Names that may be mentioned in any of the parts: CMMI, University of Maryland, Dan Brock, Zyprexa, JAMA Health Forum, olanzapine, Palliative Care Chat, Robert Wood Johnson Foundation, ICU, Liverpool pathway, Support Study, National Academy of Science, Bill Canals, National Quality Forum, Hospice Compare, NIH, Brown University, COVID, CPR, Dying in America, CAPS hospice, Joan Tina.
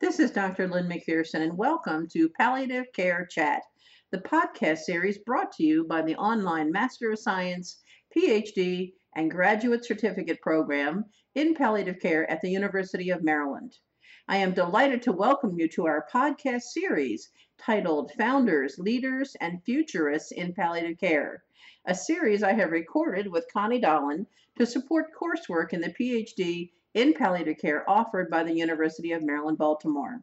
This is Dr. Lynn McPherson, and welcome to Palliative Care Chat, the podcast series brought to you by the online Master of Science, PhD, and Graduate Certificate Program in Palliative Care at the University of Maryland. I am delighted to welcome you to our podcast series titled Founders, Leaders, and Futurists in Palliative Care, a series I have recorded with Connie Dahlin to support coursework in the PhD in palliative care offered by the University of Maryland, Baltimore.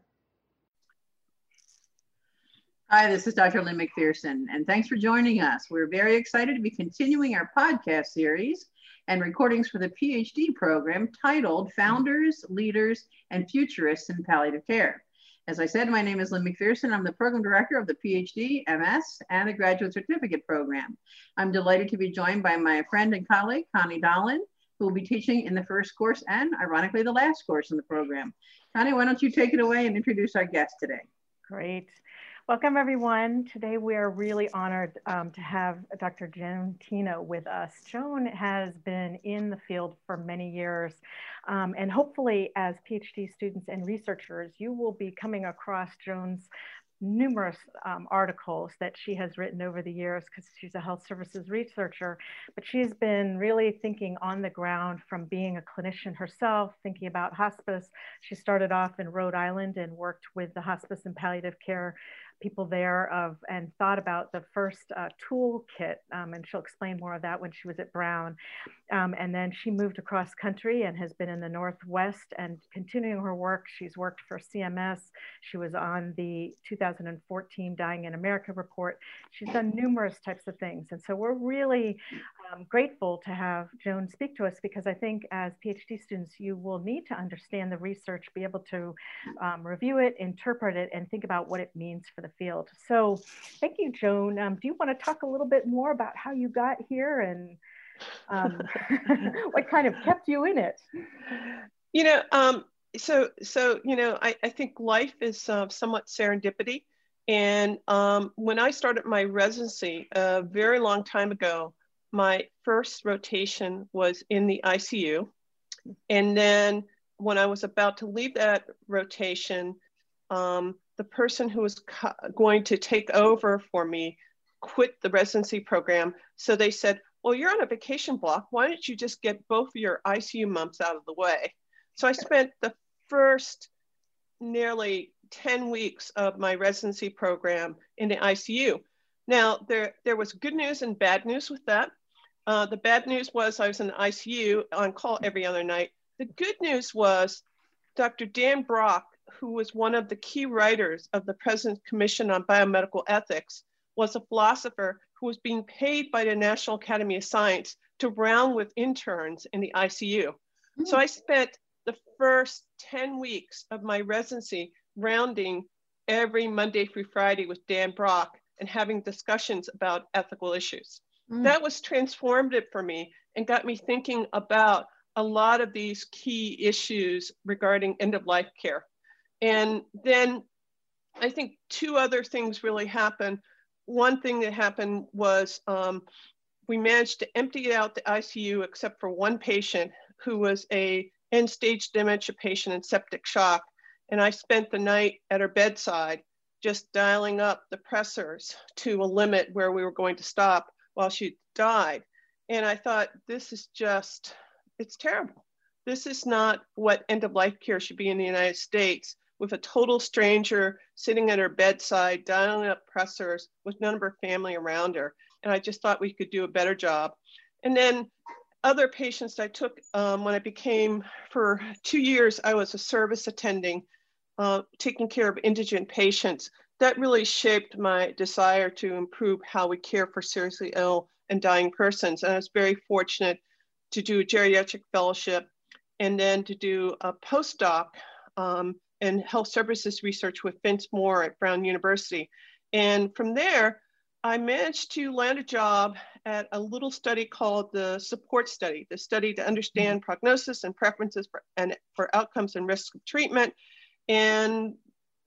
Hi, this is Dr. Lynn McPherson, and thanks for joining us. We're very excited to be continuing our podcast series and recordings for the PhD program titled Founders, Leaders, and Futurists in Palliative Care. As I said, my name is Lynn McPherson. I'm the program director of the PhD, MS, and the graduate certificate program. I'm delighted to be joined by my friend and colleague, Connie Dahlin, who will be teaching in the first course and, ironically, the last course in the program. Connie, why don't you take it away and introduce our guest today? Great. Welcome, everyone. Today, we are really honored to have Dr. Joan Tina with us. Joan has been in the field for many years, and hopefully, as PhD students and researchers, you will be coming across Joan's numerous articles that she has written over the years because she's a health services researcher, but she's been really thinking on the ground from being a clinician herself, thinking about hospice. She started off in Rhode Island and worked with the hospice and palliative care people there and thought about the first toolkit, and she'll explain more of that when she was at Brown. And then she moved across country and has been in the Northwest and continuing her work. She's worked for CMS. She was on the 2014 Dying in America report. She's done numerous types of things. And so we're really grateful to have Joan speak to us, because I think as PhD students, you will need to understand the research, be able to review it, interpret it, and think about what it means for the field. So thank you, Joan. Do you want to talk a little bit more about how you got here and what kind of kept you in it? You know, I think life is somewhat serendipity. And when I started my residency a very long time ago, my first rotation was in the ICU. And then when I was about to leave that rotation, the person who was going to take over for me quit the residency program. So they said, well, you're on a vacation block. Why don't you just get both of your ICU months out of the way? So I spent the first nearly 10 weeks of my residency program in the ICU. Now, there was good news and bad news with that. The bad news was I was in the ICU on call every other night. The good news was Dr. Dan Brock, who was one of the key writers of the President's Commission on Biomedical Ethics, was a philosopher who was being paid by the National Academy of Science to round with interns in the ICU. Mm. So I spent the first 10 weeks of my residency rounding every Monday through Friday with Dan Brock and having discussions about ethical issues. Mm. That was transformative for me and got me thinking about a lot of these key issues regarding end-of-life care. And then I think two other things really happened. One thing that happened was we managed to empty out the ICU except for one patient who was a end-stage dementia patient in septic shock. And I spent the night at her bedside just dialing up the pressors to a limit where we were going to stop while she died. And I thought, this is just, it's terrible. This is not what end-of-life care should be in the United States, with a total stranger sitting at her bedside, dialing up pressors with none of her family around her. And I just thought we could do a better job. And then other patients I took when I became, for 2 years, I was a service attending, taking care of indigent patients. That really shaped my desire to improve how we care for seriously ill and dying persons. And I was very fortunate to do a geriatric fellowship and then to do a postdoc in health services research with Vince Moore at Brown University. And from there, I managed to land a job at a little study called the Support Study, the study to understand prognosis and preferences for outcomes and risk of treatment, and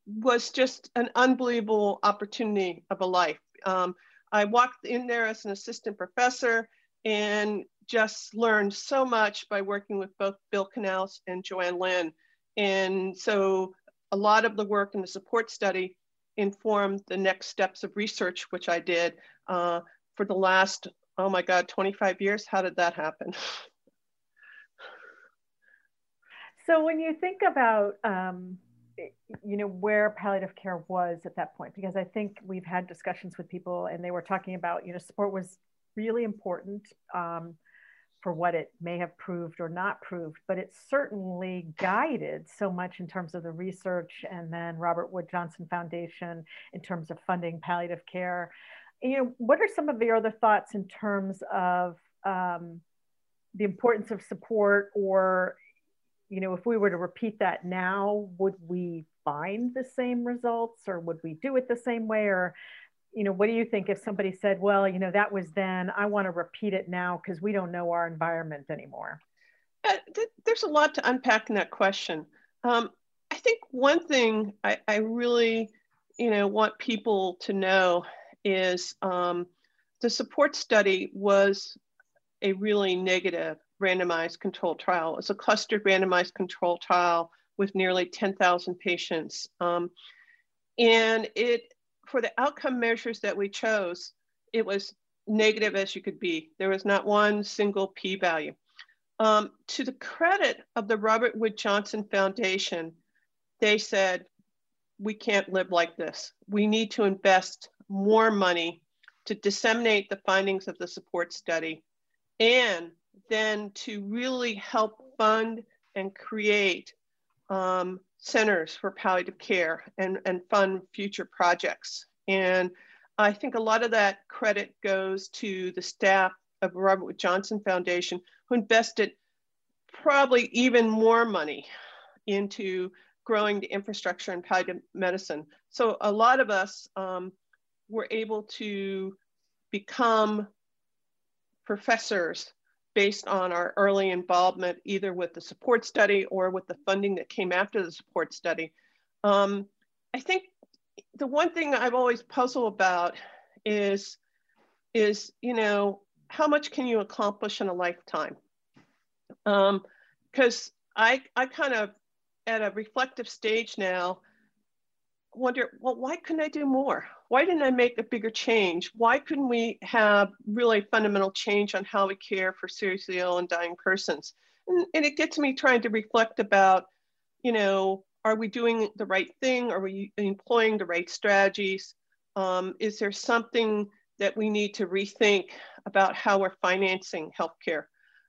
was just an unbelievable opportunity of a life. I walked in there as an assistant professor and just learned so much by working with both Bill Canals and Joanne Lynn. And so a lot of the work in the support study informed the next steps of research, which I did for the last, oh my God, 25 years. How did that happen? So when you think about, you know, where palliative care was at that point, because I think we've had discussions with people and they were talking about, you know, support was really important for what it may have proved or not proved, but it certainly guided so much in terms of the research, and then Robert Wood Johnson Foundation in terms of funding palliative care. You know, what are some of your other thoughts in terms of the importance of support, or, you know, if we were to repeat that now, would we find the same results, or would we do it the same way? Or, you know, what do you think if somebody said, well, you know, that was then, I want to repeat it now because we don't know our environment anymore? There's a lot to unpack in that question. I think one thing I really, you know, want people to know is the support study was a really negative randomized controlled trial. It's a clustered randomized controlled trial with nearly 10,000 patients. And it, for the outcome measures that we chose, it was negative as you could be. There was not one single p-value. To the credit of the Robert Wood Johnson Foundation, they said, we can't live like this. We need to invest more money to disseminate the findings of the support study, and then to really help fund and create centers for palliative care and fund future projects. And I think a lot of that credit goes to the staff of Robert Wood Johnson Foundation, who invested probably even more money into growing the infrastructure in palliative medicine. So a lot of us were able to become professors based on our early involvement, either with the support study or with the funding that came after the support study. I think the one thing I've always puzzled about is, you know, how much can you accomplish in a lifetime? Because I kind of, at a reflective stage now, wonder, well, why couldn't I do more? Why didn't I make a bigger change? Why couldn't we have really fundamental change on how we care for seriously ill and dying persons? And it gets me trying to reflect about, you know, are we doing the right thing? Are we employing the right strategies? Is there something that we need to rethink about how we're financing healthcare?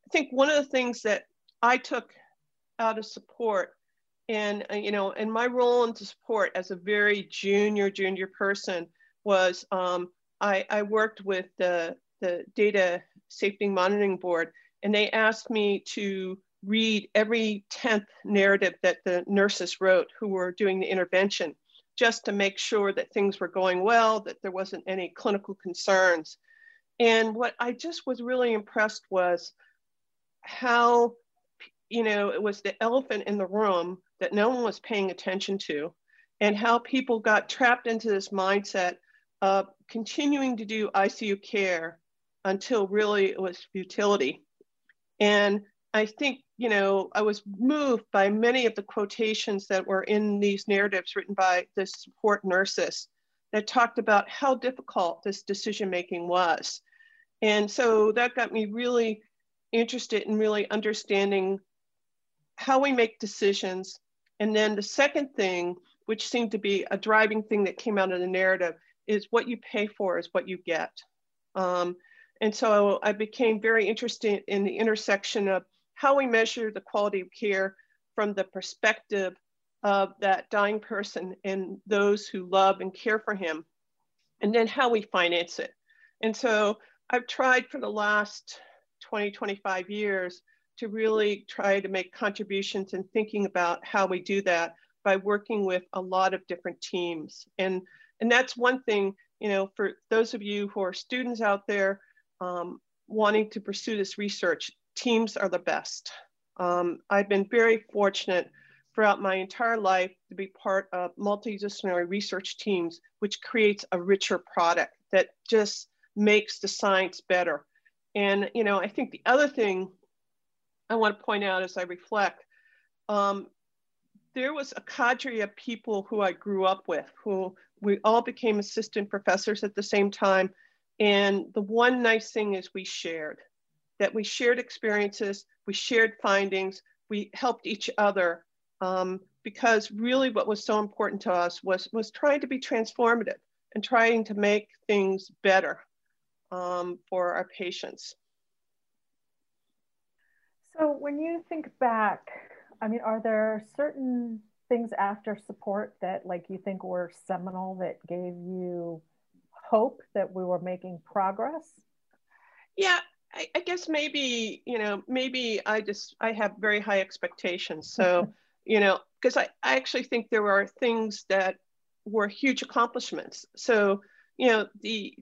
I think one of the things that I took out of support, and, you know, and my role in support as a very junior person was I worked with the Data Safety Monitoring Board, and they asked me to read every 10th narrative that the nurses wrote who were doing the intervention, just to make sure that things were going well, that there wasn't any clinical concerns. And what I just was really impressed was how, you know, it was the elephant in the room that no one was paying attention to, and how people got trapped into this mindset of continuing to do ICU care until really it was futility. And I think, you know, I was moved by many of the quotations that were in these narratives written by the support nurses that talked about how difficult this decision-making was. And so that got me really interested in really understanding how we make decisions. And then the second thing, which seemed to be a driving thing that came out of the narrative, is what you pay for is what you get. And so I became very interested in the intersection of how we measure the quality of care from the perspective of that dying person and those who love and care for him, and then how we finance it. And so I've tried for the last 20, 25 years to really try to make contributions and thinking about how we do that by working with a lot of different teams. And that's one thing, you know, for those of you who are students out there wanting to pursue this research, teams are the best. I've been very fortunate throughout my entire life to be part of multidisciplinary research teams, which creates a richer product that just makes the science better. And, you know, I think the other thing I want to point out as I reflect, there was a cadre of people who I grew up with, who we all became assistant professors at the same time. And the one nice thing is we shared, that we shared experiences, we shared findings, we helped each other, because really what was so important to us was trying to be transformative and trying to make things better for our patients. So when you think back, I mean, are there certain things after support that like you think were seminal that gave you hope that we were making progress? Yeah, I guess maybe, you know, maybe I have very high expectations. So, you know, because I actually think there are things that were huge accomplishments. So, you know, the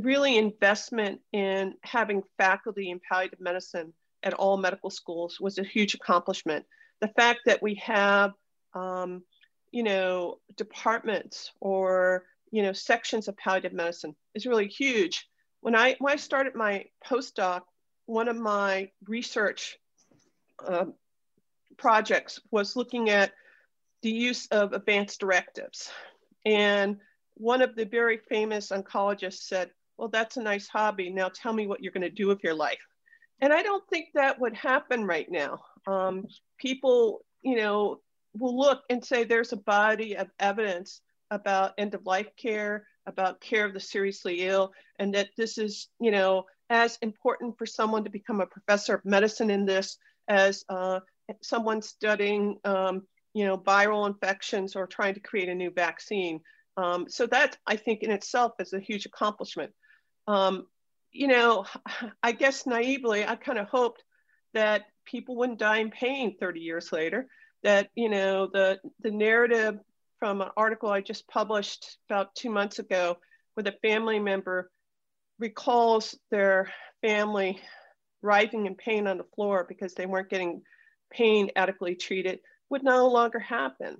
really investment in having faculty in palliative medicine at all medical schools was a huge accomplishment. The fact that we have, you know, departments or, you know, sections of palliative medicine is really huge. When I started my postdoc, one of my research projects was looking at the use of advanced directives. And one of the very famous oncologists said, well, that's a nice hobby. Now tell me what you're gonna do with your life. And I don't think that would happen right now. People, you know, will look and say there's a body of evidence about end of life care, about care of the seriously ill, and that this is, you know, as important for someone to become a professor of medicine in this as someone studying, you know, viral infections or trying to create a new vaccine. So that I think in itself is a huge accomplishment. You know, I guess naively, I kind of hoped that people wouldn't die in pain 30 years later, that, you know, the narrative from an article I just published about 2 months ago, where the family member recalls their family writhing in pain on the floor because they weren't getting pain adequately treated, would no longer happen.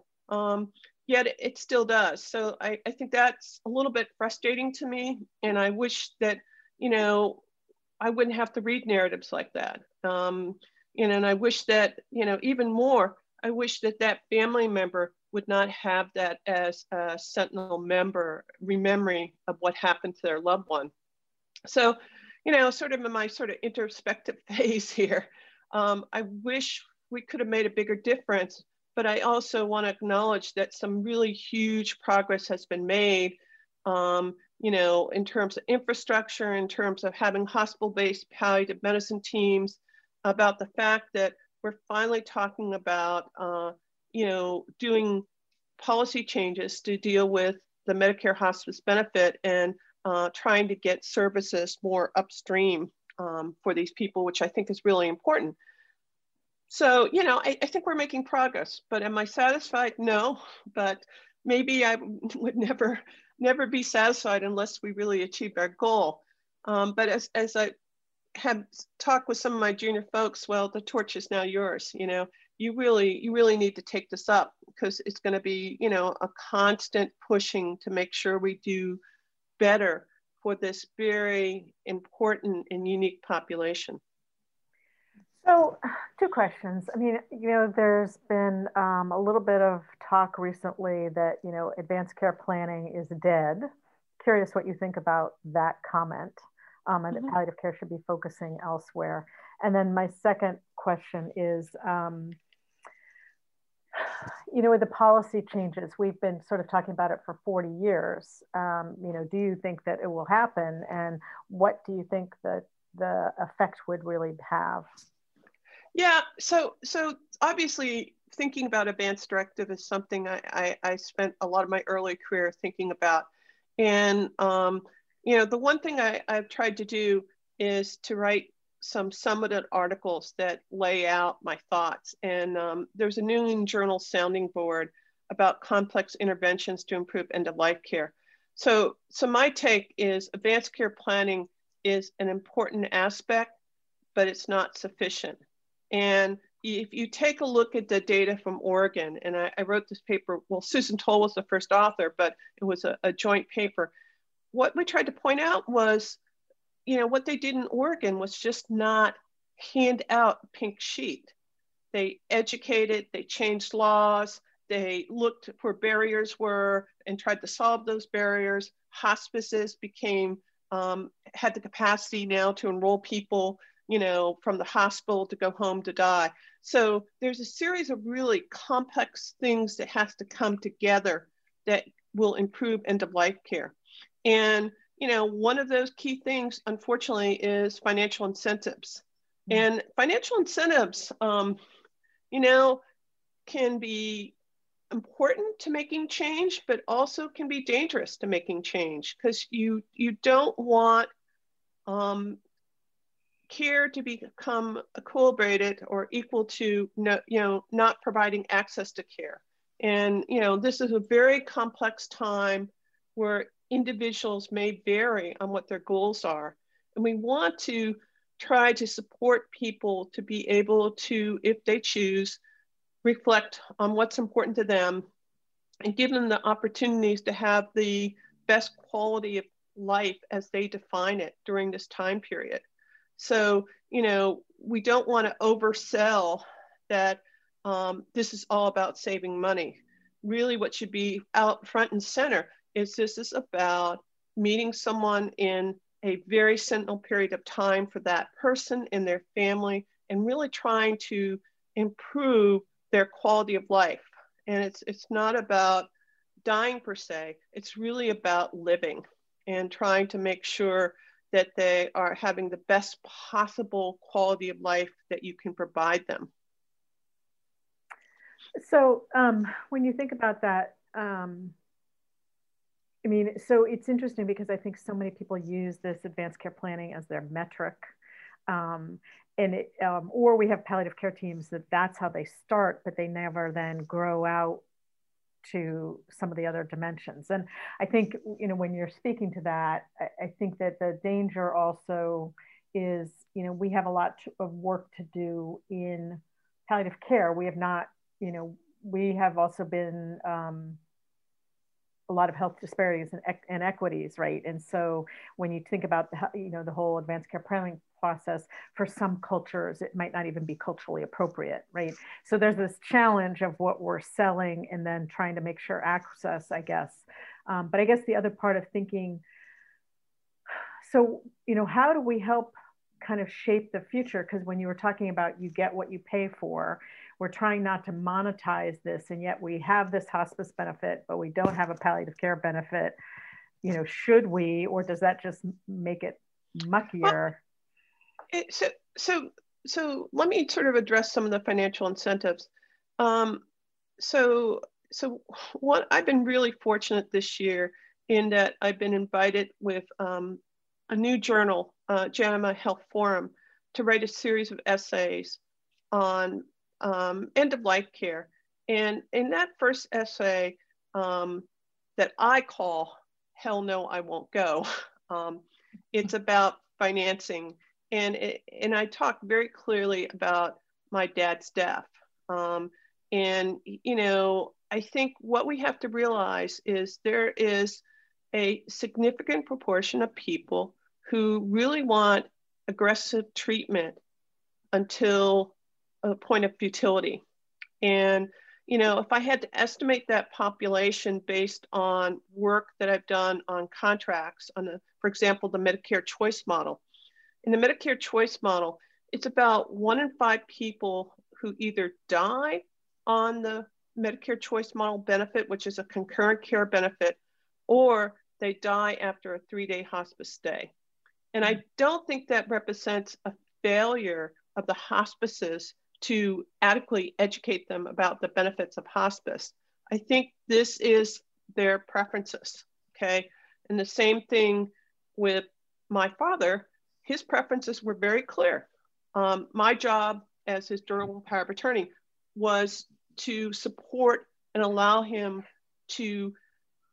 Yet it still does. So I think that's a little bit frustrating to me. And I wish that, you know, I wouldn't have to read narratives like that. You know, and I wish that, you know, even more, I wish that that family member would not have that as a sentinel member, remembering of what happened to their loved one. So, you know, sort of in my sort of introspective phase here, I wish we could have made a bigger difference, but I also want to acknowledge that some really huge progress has been made, you know, in terms of infrastructure, in terms of having hospital-based palliative medicine teams, about the fact that we're finally talking about, you know, doing policy changes to deal with the Medicare hospice benefit and trying to get services more upstream for these people, which I think is really important. So, you know, I think we're making progress, but am I satisfied? No, but maybe I would never be satisfied unless we really achieved our goal. But as I have talked with some of my junior folks, well, the torch is now yours. You know, you really need to take this up, because it's going to be, you know, a constant pushing to make sure we do better for this very important and unique population. So, two questions. I mean, you know, there's been a little bit of talk recently that, you know, advanced care planning is dead. Curious what you think about that comment, and that palliative care should be focusing elsewhere. And then my second question is, you know, with the policy changes, we've been sort of talking about it for 40 years. You know, do you think that it will happen? And what do you think that the effect would really have? Yeah, so obviously thinking about advanced directive is something I spent a lot of my early career thinking about. And, you know, the one thing I've tried to do is to write some summative articles that lay out my thoughts. And there's a New England Journal sounding board about complex interventions to improve end-of-life care. So my take is advanced care planning is an important aspect, but it's not sufficient. And if you take a look at the data from Oregon, and I wrote this paper, well, Susan Toll was the first author, but it was a joint paper. What we tried to point out was, you know, what they did in Oregon was just not hand out pink sheet. They educated, they changed laws, They looked where barriers were and tried to solve those barriers. Hospices became, had the capacity now to enroll people, you know, from the hospital to go home to die. So there's a series of really complex things that has to come together that will improve end of life care. And, you know, one of those key things, unfortunately, is financial incentives. And financial incentives, you know, can be important to making change, but also can be dangerous to making change, because you don't want care to become equilibrated or equal to, you know, not providing access to care. And, you know, this is a very complex time where individuals may vary on what their goals are. And we want to try to support people to be able to, if they choose, reflect on what's important to them and give them the opportunities to have the best quality of life as they define it during this time period. So, you know, we don't want to oversell that this is all about saving money. Really what should be out front and center is this is about meeting someone in a very sentinel period of time for that person and their family, and really trying to improve their quality of life. And it's not about dying per se, it's really about living and trying to make sure that they are having the best possible quality of life that you can provide them. So when you think about that, I mean, so it's interesting because I think so many people use this advanced care planning as their metric. And it, or we have palliative care teams that's how they start, but they never then grow out to some of the other dimensions. And I think, you know, when you're speaking to that, I think that the danger also is, you know, we have a lot of work to do in palliative care. We have not, you know, we have also been, a lot of health disparities and equities, right? And so when you think about, you know, the whole advanced care planning process, for some cultures, it might not even be culturally appropriate, right? So there's this challenge of what we're selling and then trying to make sure access, I guess. But I guess the other part of thinking, so, you know, how do we help kind of shape the future? Because when you were talking about you get what you pay for, we're trying not to monetize this, and yet we have this hospice benefit, but we don't have a palliative care benefit. You know, should we, or does that just make it muckier? Well, so let me sort of address some of the financial incentives. So what I've been really fortunate this year in that I've been invited with a new journal, JAMA Health Forum, to write a series of essays on end of life care. And in that first essay that I call Hell No, I Won't Go, it's about financing. And I talk very clearly about my dad's death. And, you know, I think what we have to realize is there is a significant proportion of people who really want aggressive treatment until a point of futility. And, you know, if I had to estimate that population based on work that I've done on contracts, on the, for example, the Medicare Choice model. In the Medicare Choice model, it's about 1 in 5 people who either die on the Medicare Choice model benefit, which is a concurrent care benefit, or they die after a 3-day hospice stay. And I don't think that represents a failure of the hospices to adequately educate them about the benefits of hospice. I think this is their preferences, okay? And the same thing with my father, his preferences were very clear. My job as his durable power of attorney was to support and allow him to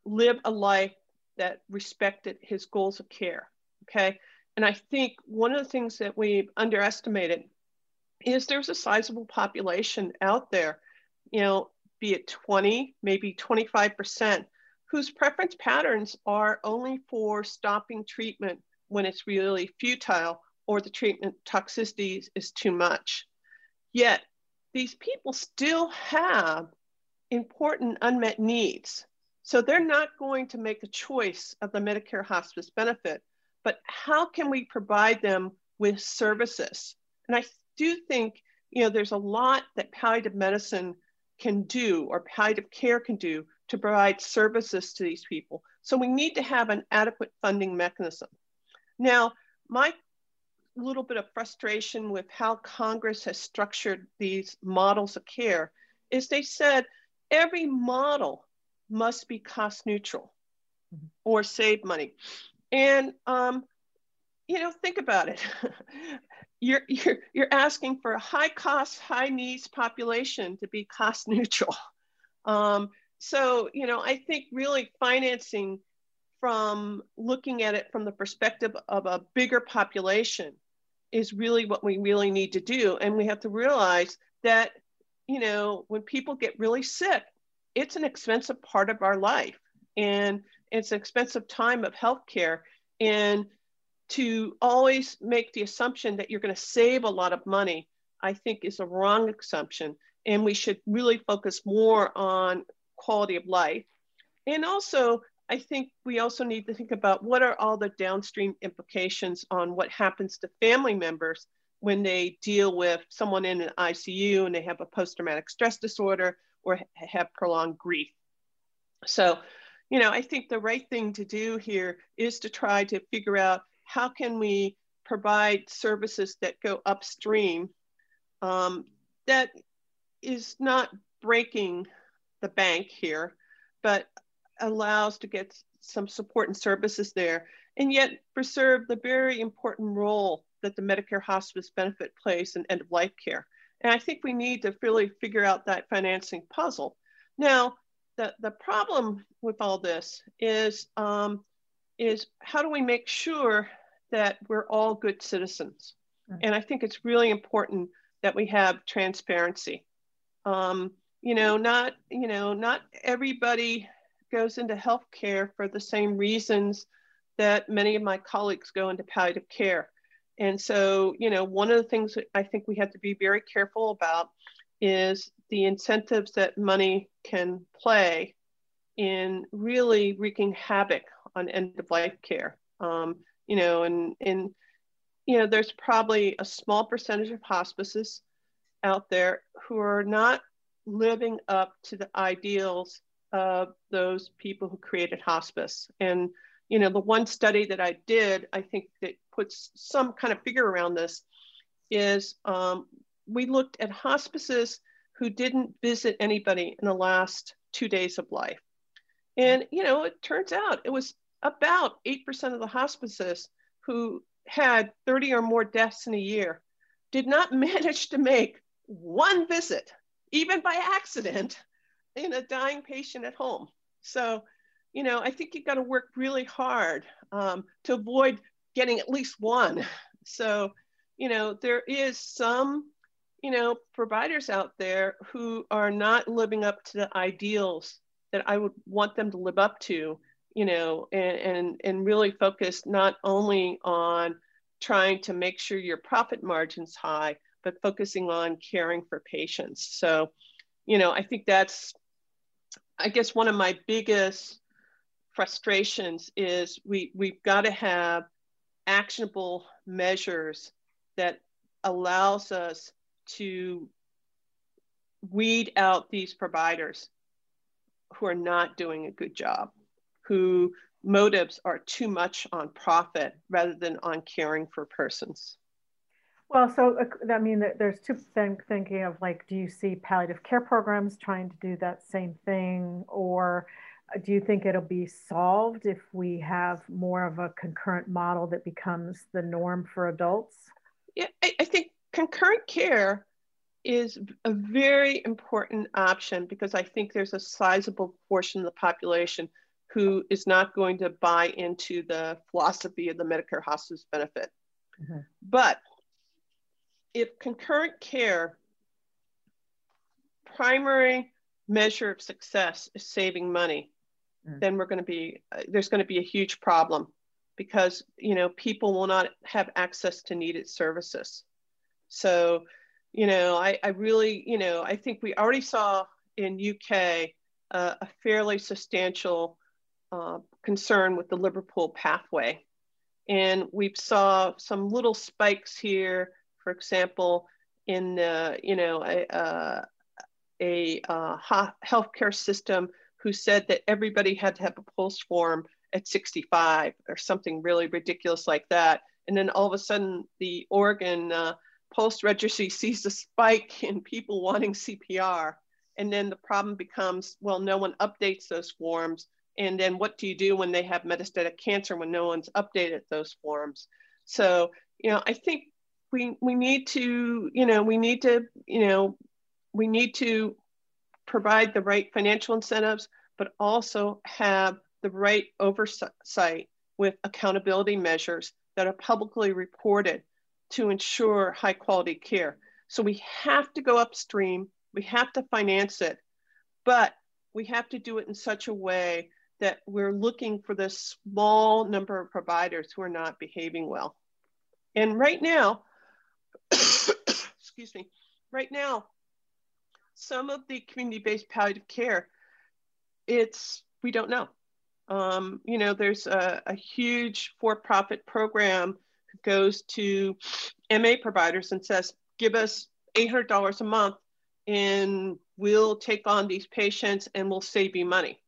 live a life that respected his goals of care, okay? And I think one of the things that we've underestimated is there's a sizable population out there, you know, be it 20, maybe 25%, whose preference patterns are only for stopping treatment when it's really futile or the treatment toxicity is too much. Yet these people still have important unmet needs. So they're not going to make a choice of the Medicare hospice benefit, but how can we provide them with services? And I do think, you know, there's a lot that palliative medicine can do, or palliative care can do, to provide services to these people. So we need to have an adequate funding mechanism. Now, my little bit of frustration with how Congress has structured these models of care is they said every model must be cost neutral or save money. And, you know, think about it. You're asking for a high cost, high needs population to be cost neutral. So, you know, I think really financing from looking at it from the perspective of a bigger population is really what we really need to do. And we have to realize that, you know, when people get really sick, it's an expensive part of our life, and it's an expensive time of healthcare. And to always make the assumption that you're going to save a lot of money, I think, is a wrong assumption. And we should really focus more on quality of life. And also, I think we also need to think about what are all the downstream implications on what happens to family members when they deal with someone in an ICU and they have a post-traumatic stress disorder or have prolonged grief. So, you know, I think the right thing to do here is to try to figure out how can we provide services that go upstream that is not breaking the bank here, but allows to get some support and services there, and yet preserve the very important role that the Medicare hospice benefit plays in end-of-life care. And I think we need to really figure out that financing puzzle. Now, the problem with all this is how do we make sure that we're all good citizens? Mm-hmm. And I think it's really important that we have transparency. You know, not everybody goes into healthcare for the same reasons that many of my colleagues go into palliative care. And so, you know, one of the things that I think we have to be very careful about is the incentives that money can play in really wreaking havoc on end-of-life care. You know, and you know, there's probably a small percentage of hospices out there who are not living up to the ideals of those people who created hospice. And you know, the one study that I did, I think that puts some kind of figure around this, is we looked at hospices who didn't visit anybody in the last 2 days of life. And, you know, it turns out it was about 8% of the hospices who had 30 or more deaths in a year did not manage to make one visit, even by accident, in a dying patient at home. So, you know, I think you've got to work really hard to avoid getting at least one. So, you know, there is some, you know, providers out there who are not living up to the ideals that I would want them to live up to, you know, and really focus not only on trying to make sure your profit margin's high, but focusing on caring for patients. So, you know, I think that's, I guess, one of my biggest frustrations is we've got to have actionable measures that allows us to weed out these providers who are not doing a good job, whose motives are too much on profit rather than on caring for persons. Well, so I mean, there's two things thinking of, like, do you see palliative care programs trying to do that same thing, or do you think it'll be solved if we have more of a concurrent model that becomes the norm for adults? Yeah, I think concurrent care is a very important option, because I think there's a sizable portion of the population who is not going to buy into the philosophy of the Medicare hospice benefit. Mm-hmm. But if concurrent care primary measure of success is saving money, then we're going to be, there's going to be a huge problem, because, you know, people will not have access to needed services. So, you know, I really, you know, I think we already saw in UK a fairly substantial concern with the Liverpool pathway. And we saw some little spikes here, for example, in a healthcare system who said that everybody had to have a pulse form at 65 or something really ridiculous like that. And then all of a sudden the Oregon Pulse Registry sees a spike in people wanting CPR. And then the problem becomes, well, no one updates those forms. And then what do you do when they have metastatic cancer when no one's updated those forms? So, you know, I think we need to provide the right financial incentives, but also have the right oversight with accountability measures that are publicly reported to ensure high quality care. So we have to go upstream, we have to finance it, but we have to do it in such a way that we're looking for this small number of providers who are not behaving well. And right now, excuse me, right now, some of the community-based palliative care, we don't know. You know, there's a huge for-profit program that goes to MA providers and says, give us $800 a month and we'll take on these patients and we'll save you money.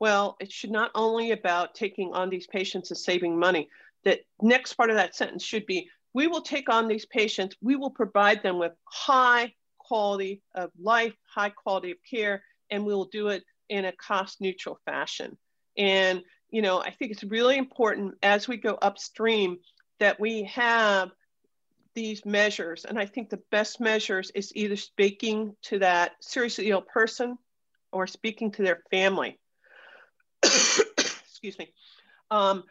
Well, it should not only about taking on these patients and saving money. That next part of that sentence should be, we will take on these patients, we will provide them with high quality of life, high quality of care, and we'll do it in a cost neutral fashion. And, you know, I think it's really important as we go upstream that we have these measures. And I think the best measures is either speaking to that seriously ill person or speaking to their family, excuse me, to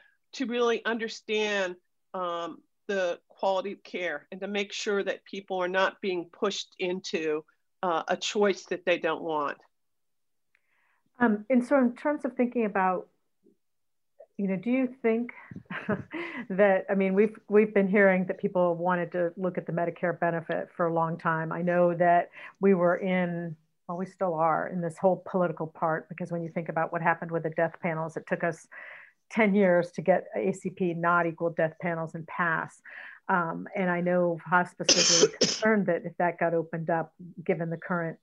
really understand the quality of care and to make sure that people are not being pushed into a choice that they don't want. And so in terms of thinking about, you know, do you think that, I mean, we've been hearing that people wanted to look at the Medicare benefit for a long time. I know that we were in, well, we still are in this whole political part, because when you think about what happened with the death panels, it took us 10 years to get ACP not equal death panels and pass. And I know hospices were concerned that if that got opened up, given the current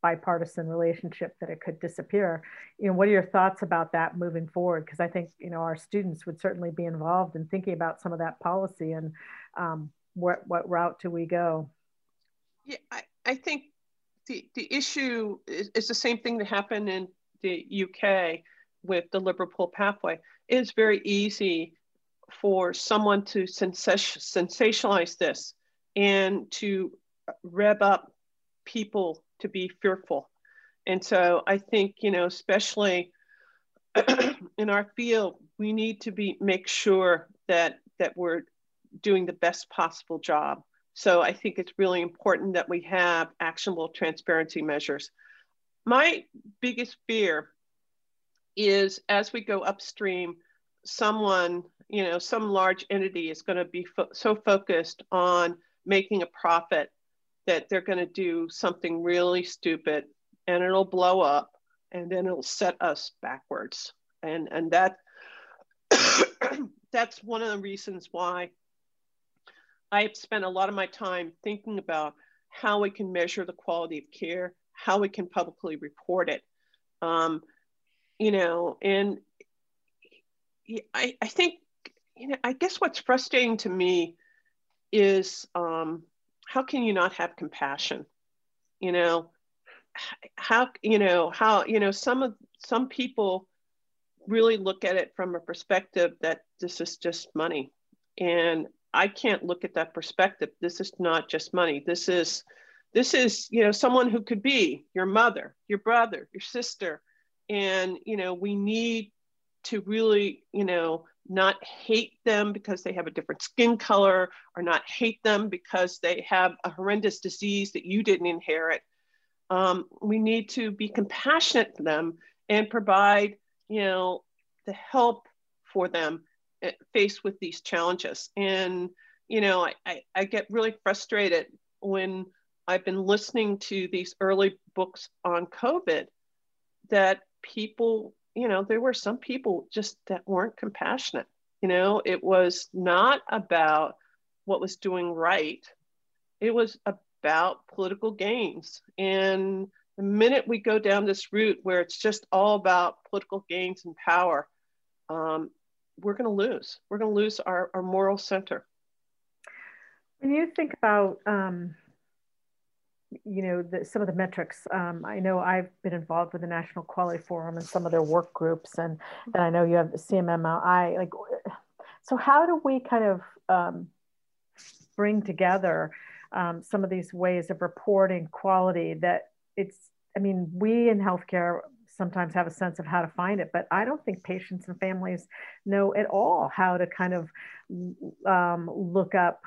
bipartisan relationship, that it could disappear. You know, what are your thoughts about that moving forward? Because I think, you know, our students would certainly be involved in thinking about some of that policy and what route do we go? Yeah, I think the issue is the same thing that happened in the UK with the Liverpool pathway. It is very easy for someone to sensationalize this and to rev up people to be fearful. And so I think, you know, especially in our field, we need to make sure that we're doing the best possible job. So I think it's really important that we have actionable transparency measures. My biggest fear is as we go upstream, someone, you know, some large entity is going to be so focused on making a profit that they're going to do something really stupid and it'll blow up and then it'll set us backwards. And that that's one of the reasons why I've spent a lot of my time thinking about how we can measure the quality of care, how we can publicly report it. You know, and I think, you know, I guess what's frustrating to me is how can you not have compassion? You know, some people really look at it from a perspective that this is just money. And I can't look at that perspective. This is not just money. This is, you know, someone who could be your mother, your brother, your sister. And, you know, we need to really, you know, not hate them because they have a different skin color, or not hate them because they have a horrendous disease that you didn't inherit. We need to be compassionate to them and provide, you know, the help for them faced with these challenges. And, you know, I get really frustrated when I've been listening to these early books on COVID that people, you know, there were some people just that weren't compassionate. You know, it was not about what was doing right. It was about political gains. And the minute we go down this route where it's just all about political gains and power, we're going to lose. We're going to lose our moral center. When you think about, you know, some of the metrics, I know I've been involved with the National Quality Forum and some of their work groups, and I know you have the CMMI, like, so how do we kind of bring together some of these ways of reporting quality that it's, I mean, we in healthcare sometimes have a sense of how to find it, but I don't think patients and families know at all how to kind of look up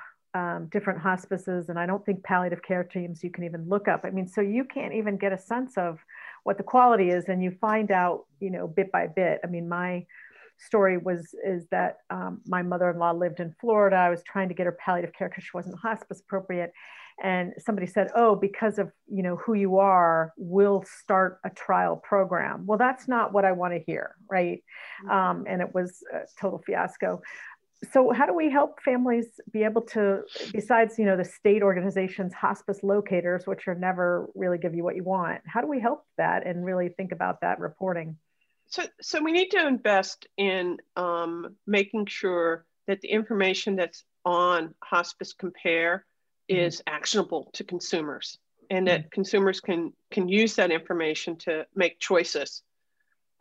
different hospices. And I don't think palliative care teams you can even look up. I mean, so you can't even get a sense of what the quality is, and you find out, you know, bit by bit. I mean, my story is that my mother-in-law lived in Florida. I was trying to get her palliative care because she wasn't hospice appropriate. And somebody said, oh, because of, you know, who you are, we'll start a trial program. Well, that's not what I want to hear, right? And it was a total fiasco. So how do we help families be able to, besides, you know, the state organizations, hospice locators, which are never really give you what you want, how do we help that and really think about that reporting? So we need to invest in making sure that the information that's on Hospice Compare is actionable to consumers, and that consumers can use that information to make choices.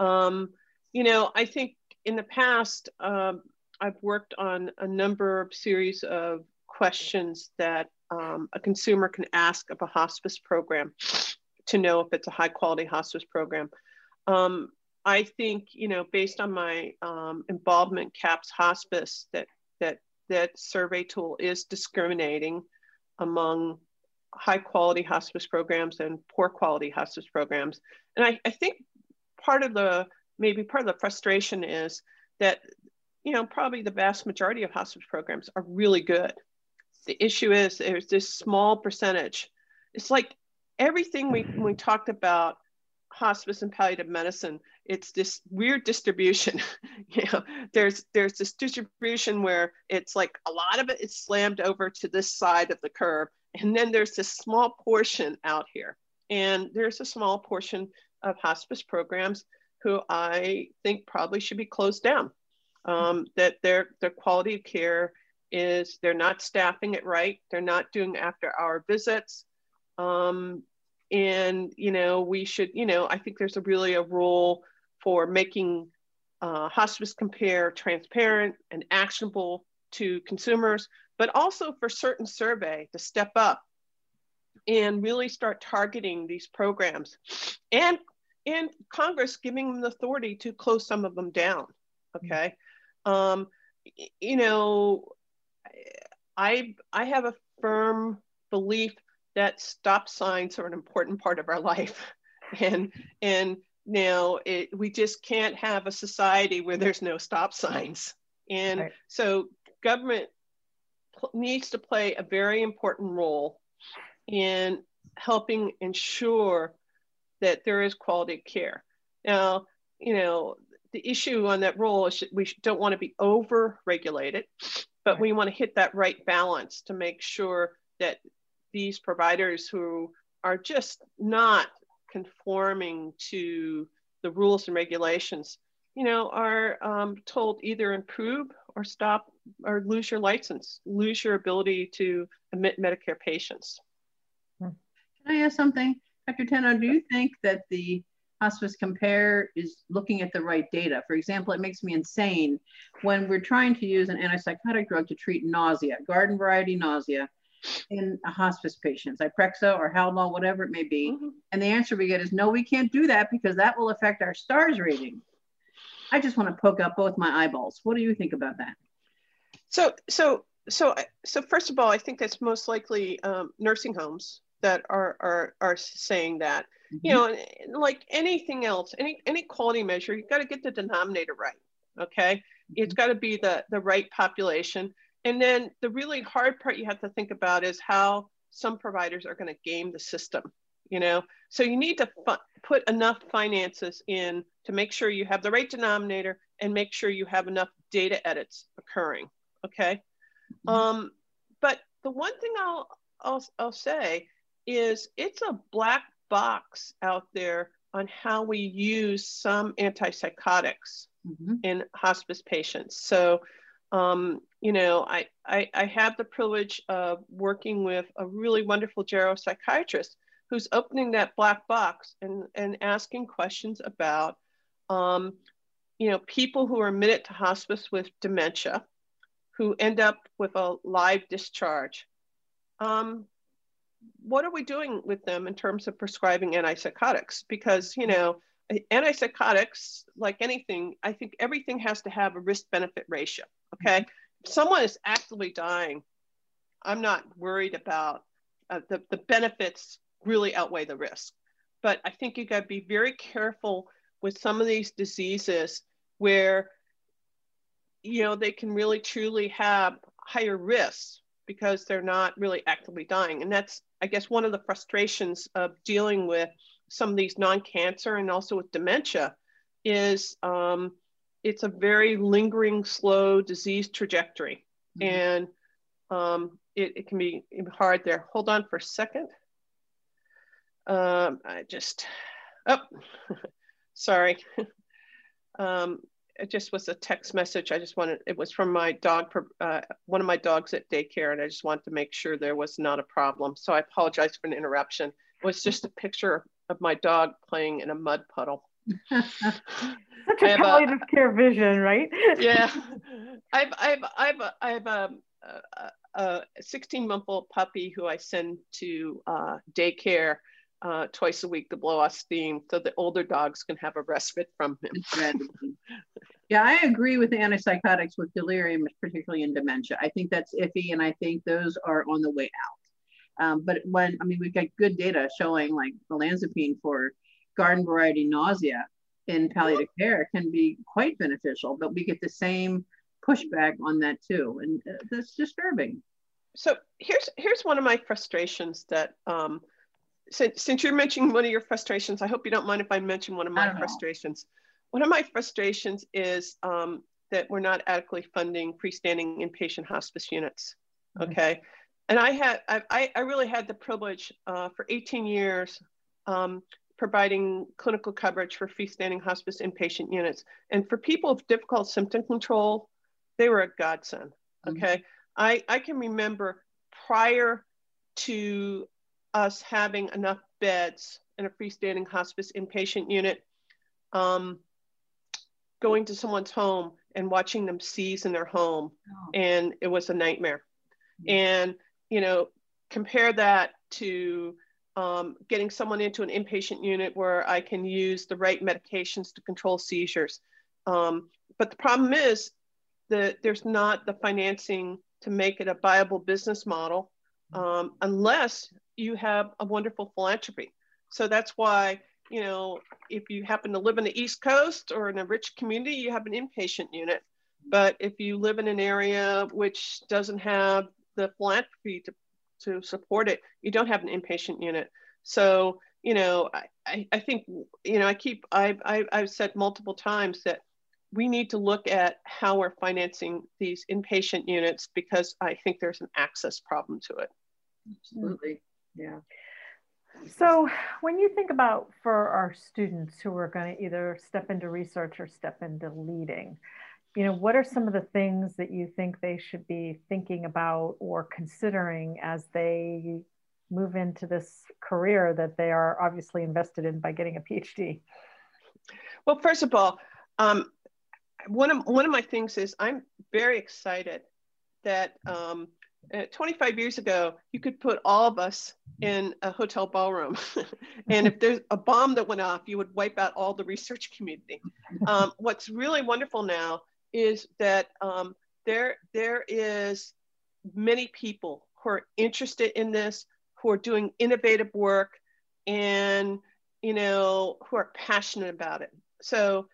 You know, I think in the past, I've worked on a number of series of questions that a consumer can ask of a hospice program to know if it's a high quality hospice program. I think, you know, based on my involvement in CAPS hospice, that survey tool is discriminating among high quality hospice programs and poor quality hospice programs. And I think part of the frustration is that, you know, probably the vast majority of hospice programs are really good. The issue is there's this small percentage. It's like everything when we talked about hospice and palliative medicine, it's this weird distribution. You know, there's this distribution where it's like a lot of it is slammed over to this side of the curve. And then there's this small portion out here. And there's a small portion of hospice programs who I think probably should be closed down. That their quality of care is, they're not staffing it right. They're not doing after-hour visits. And, you know, we should, you know, I think there's really a role for making Hospice Compare transparent and actionable to consumers, but also for certain survey to step up and really start targeting these programs, and Congress giving them the authority to close some of them down. Okay. You know, I have a firm belief that stop signs are an important part of our life. And now we just can't have a society where there's no stop signs. And right. So government needs to play a very important role in helping ensure that there is quality of care. Now, you know, the issue on that role is we don't want to be over-regulated, but right. We want to hit that right balance to make sure that these providers who are just not conforming to the rules and regulations, you know, are told either improve or stop or lose your license, lose your ability to admit Medicare patients. Can I ask something? Dr. Tano, do you think that the Hospice Compare is looking at the right data? For example, it makes me insane when we're trying to use an antipsychotic drug to treat nausea, garden variety nausea, in a hospice patients, Zyprexa or Haldol, whatever it may be. And the answer we get is, no, we can't do that because that will affect our stars rating. I just want to poke out both my eyeballs. What do you think about that? So first of all, I think that's most likely nursing homes that are saying that. You know, like anything else, any quality measure, you've got to get the denominator right, okay? It's got to be the right population. And then the really hard part you have to think about is how some providers are going to game the system, you know? So you need to put enough finances in to make sure you have the right denominator and make sure you have enough data edits occurring, okay? But the one thing I'll say is it's a black box out there on how we use some antipsychotics in hospice patients. So, you know, I have the privilege of working with a really wonderful geropsychiatrist who's opening that black box and asking questions about, you know, people who are admitted to hospice with dementia, who end up with a live discharge. What are we doing with them in terms of prescribing antipsychotics? Because, you know, antipsychotics, like anything, I think everything has to have a risk-benefit ratio, okay? If someone is actively dying, I'm not worried about the benefits really outweigh the risk. But I think you gotta be very careful with some of these diseases where, you know, they can really truly have higher risks because they're not really actively dying. And that's, I guess, one of the frustrations of dealing with some of these non-cancer and also with dementia is it's a very lingering, slow disease trajectory. And it can be hard there. Hold on for a second. Sorry. It just was a text message. It was from my dog, one of my dogs at daycare, and I just wanted to make sure there was not a problem. So I apologize for an interruption. It was just a picture of my dog playing in a mud puddle. Such a palliative care vision, right? Yeah. I have a 16-month-old puppy who I send to daycare twice a week to blow off steam so the older dogs can have a respite from him. Yeah, I agree with the antipsychotics with delirium, particularly in dementia. I think that's iffy, and I think those are on the way out. But when, I mean, we've got good data showing like olanzapine for garden variety nausea in palliative care can be quite beneficial, but we get the same pushback on that too, and that's disturbing. So here's one of my frustrations that, since you're mentioning one of your frustrations, I hope you don't mind if I mention one of my frustrations. One of my frustrations is that we're not adequately funding freestanding inpatient hospice units, okay? And I really had the privilege for 18 years providing clinical coverage for freestanding hospice inpatient units. And for people with difficult symptom control, they were a godsend, okay? I can remember prior to us having enough beds in a freestanding hospice inpatient unit, going to someone's home and watching them seize in their home. And it was a nightmare. And, you know, compare that to getting someone into an inpatient unit where I can use the right medications to control seizures. But the problem is that there's not the financing to make it a viable business model unless you have a wonderful philanthropy. So that's why, you know, if you happen to live in the East Coast or in a rich community, you have an inpatient unit. But if you live in an area which doesn't have the philanthropy to support it, you don't have an inpatient unit. So, you know, I think, you know, I've said multiple times that we need to look at how we're financing these inpatient units because I think there's an access problem to it. Absolutely. Yeah. So when you think about for our students who are going to either step into research or step into leading, you know, what are some of the things that you think they should be thinking about or considering as they move into this career that they are obviously invested in by getting a PhD? Well, first of all, one of my things is I'm very excited that 25 years ago, you could put all of us in a hotel ballroom. And if there's a bomb that went off, you would wipe out all the research community. What's really wonderful now is that there is many people who are interested in this, who are doing innovative work and, you know, who are passionate about it. So,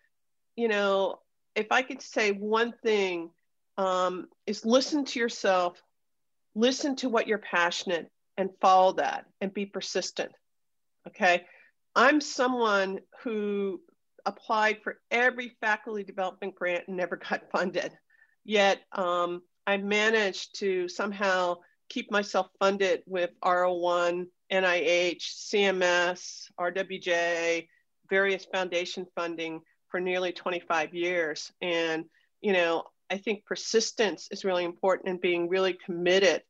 you know, if I could say one thing is listen to yourself, listen to what you're passionate and follow that and be persistent, okay? I'm someone who applied for every faculty development grant and never got funded. Yet I managed to somehow keep myself funded with R01, NIH, CMS, RWJ, various foundation funding for nearly 25 years. And, you know, I think persistence is really important, and being really committed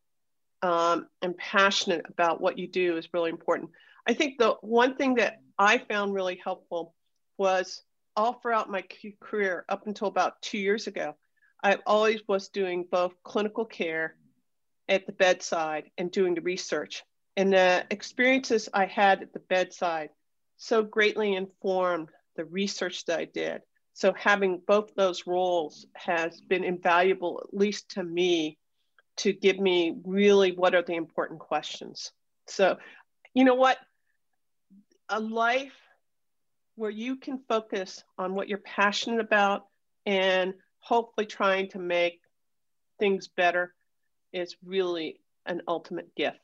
and passionate about what you do is really important. I think the one thing that I found really helpful was all throughout my career up until about 2 years ago, I always was doing both clinical care at the bedside and doing the research. And the experiences I had at the bedside so greatly informed the research that I did. So having both those roles has been invaluable, at least to me, to give me really what are the important questions. So, you know what? A life where you can focus on what you're passionate about and hopefully trying to make things better is really an ultimate gift,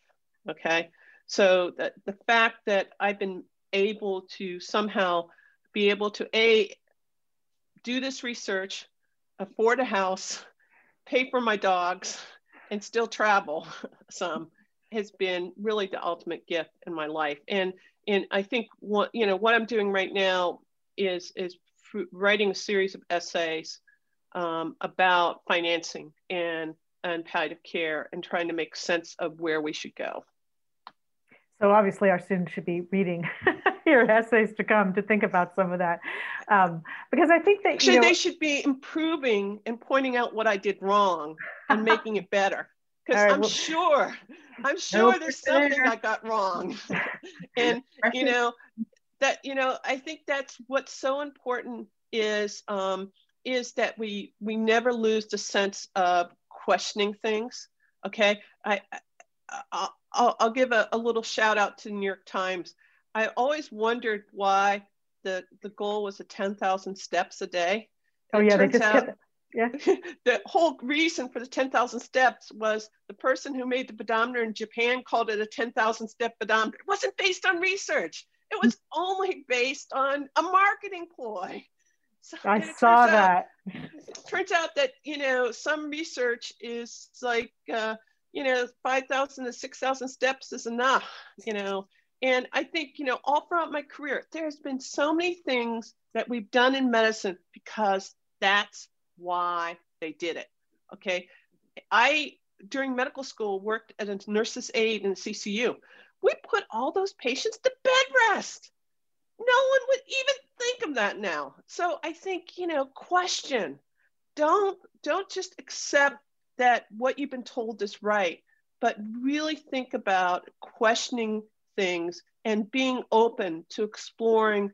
okay? So the fact that I've been able to somehow be able to do this research, afford a house, pay for my dogs, and still travel some has been really the ultimate gift in my life. And I think what, you know, what I'm doing right now is writing a series of essays about financing and palliative care and trying to make sense of where we should go. So obviously our students should be reading your essays to come to think about some of that. Because I think that actually, you know, they should be improving and pointing out what I did wrong and making it better. Because right, I'm sure there's something I got wrong. And, you know, that, you know, I think that's what's so important is that we never lose the sense of questioning things. Okay. I'll give a little shout out to the New York Times. I always wondered why the goal was a 10,000 steps a day. Oh yeah, they just kept it. Yeah. The whole reason for the 10,000 steps was the person who made the pedometer in Japan called it a 10,000 step pedometer. It wasn't based on research. It was only based on a marketing ploy. So I saw that. It turns out that, you know, some research is like, you know, 5,000 to 6,000 steps is enough, you know. And I think, you know, all throughout my career, there's been so many things that we've done in medicine because that's why they did it, okay? I, during medical school, worked as a nurse's aide in the CCU. We put all those patients to bed rest. No one would even think of that now. So I think, you know, question. Don't just accept that what you've been told is right, but really think about questioning things and being open to exploring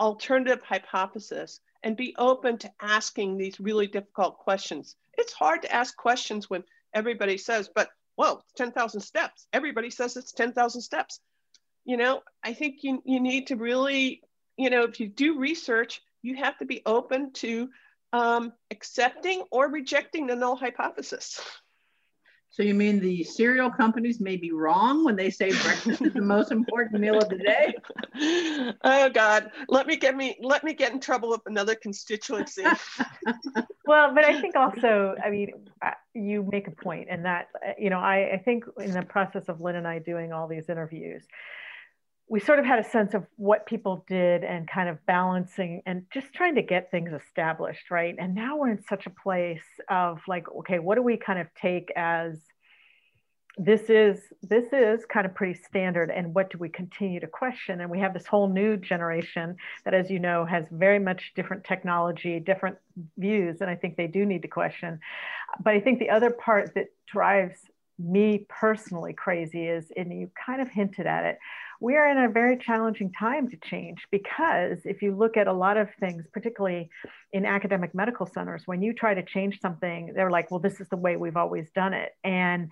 alternative hypotheses and be open to asking these really difficult questions. It's hard to ask questions when everybody says, but whoa, it's 10,000 steps. Everybody says it's 10,000 steps. You know, I think you need to really, you know, if you do research, you have to be open to accepting or rejecting the null hypothesis. So you mean the cereal companies may be wrong when they say breakfast is the most important meal of the day? Oh God, let me get in trouble with another constituency. Well, but I think also, I mean, you make a point, and that, you know, I think in the process of Lynn and I doing all these interviews, we sort of had a sense of what people did and kind of balancing and just trying to get things established, right? And now we're in such a place of like, okay, what do we kind of take as this is kind of pretty standard, and what do we continue to question? And we have this whole new generation that, as you know, has very much different technology, different views, and I think they do need to question. But I think the other part that drives me personally crazy is, and you kind of hinted at it, we are in a very challenging time to change, because if you look at a lot of things, particularly in academic medical centers, when you try to change something, they're like, well, this is the way we've always done it. And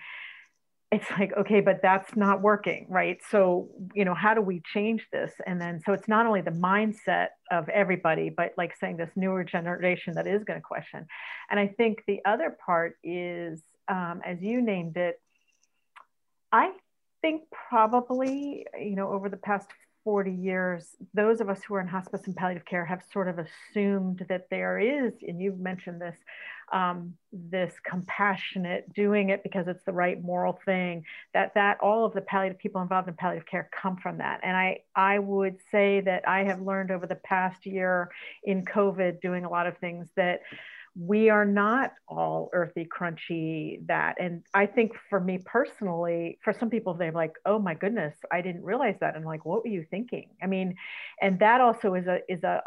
it's like, okay, but that's not working, right? So, you know, how do we change this? And then, so it's not only the mindset of everybody, but like saying this newer generation that is going to question. And I think the other part is, as you named it, I think probably, you know, over the past 40 years, those of us who are in hospice and palliative care have sort of assumed that there is, and you've mentioned this, this compassionate doing it because it's the right moral thing, that all of the palliative people involved in palliative care come from that. And I would say that I have learned over the past year in COVID doing a lot of things that we are not all earthy, crunchy, that. And I think for me personally, for some people, they're like, oh my goodness, I didn't realize that. And like, what were you thinking? I mean, and that also is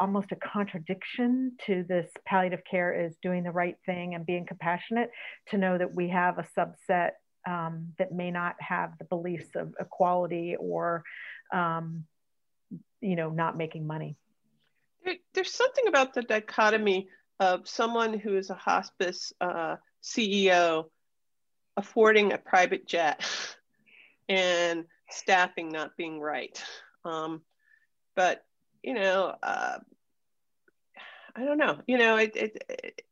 almost a contradiction to this palliative care is doing the right thing and being compassionate, to know that we have a subset that may not have the beliefs of equality or, you know, not making money. There's something about the dichotomy of someone who is a hospice CEO affording a private jet and staffing not being right. But, you know, I don't know, you know,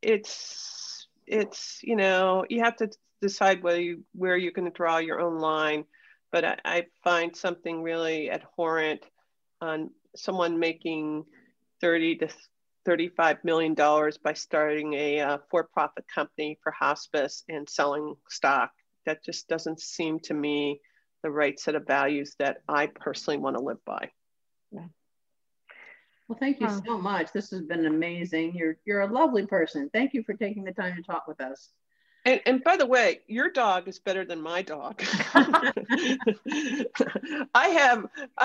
it's, you know, you have to decide whether you, where you're going to draw your own line. But I find something really abhorrent on someone making $35 million by starting a for-profit company for hospice and selling stock. That just doesn't seem to me the right set of values that I personally want to live by. Yeah. Well, thank you so much. This has been amazing. You're a lovely person. Thank you for taking the time to talk with us. And by the way, your dog is better than my dog. I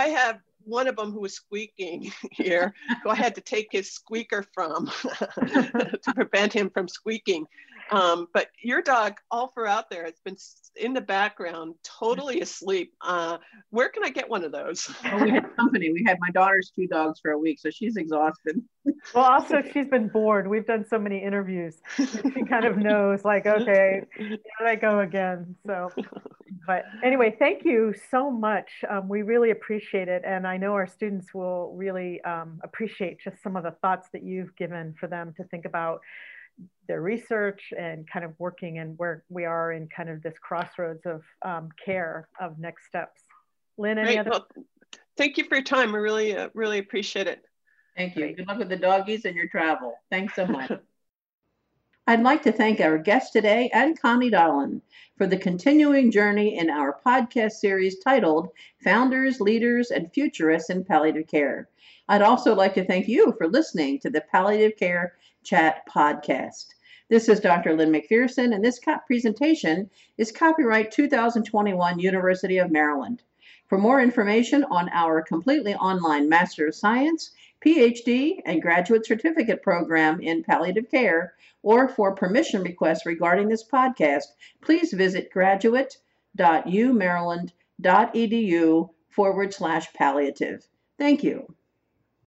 have one of them who was squeaking here, who I had to take his squeaker from to prevent him from squeaking. But your dog, Alfer, out there, has been in the background, totally asleep. Where can I get one of those? Well, we had company. We had my daughter's two dogs for a week, so she's exhausted. Well, also, she's been bored. We've done so many interviews. She kind of knows, like, okay, here I go again. So, but anyway, thank you so much. We really appreciate it. And I know our students will really appreciate just some of the thoughts that you've given for them to think about their research and kind of working and where we are in kind of this crossroads of care of next steps. Lynn, any other? Well, thank you for your time. I really, really appreciate it. Thank you. Great. Good luck with the doggies and your travel. Thanks so much. I'd like to thank our guest today and Connie Dahlin for the continuing journey in our podcast series titled Founders, Leaders, and Futurists in Palliative Care. I'd also like to thank you for listening to the Palliative Care Chat podcast. This is Dr. Lynn McPherson, and this presentation is copyright 2021 University of Maryland. For more information on our completely online Master of Science, PhD, and Graduate Certificate Program in Palliative Care, or for permission requests regarding this podcast, please visit graduate.umaryland.edu/palliative. Thank you.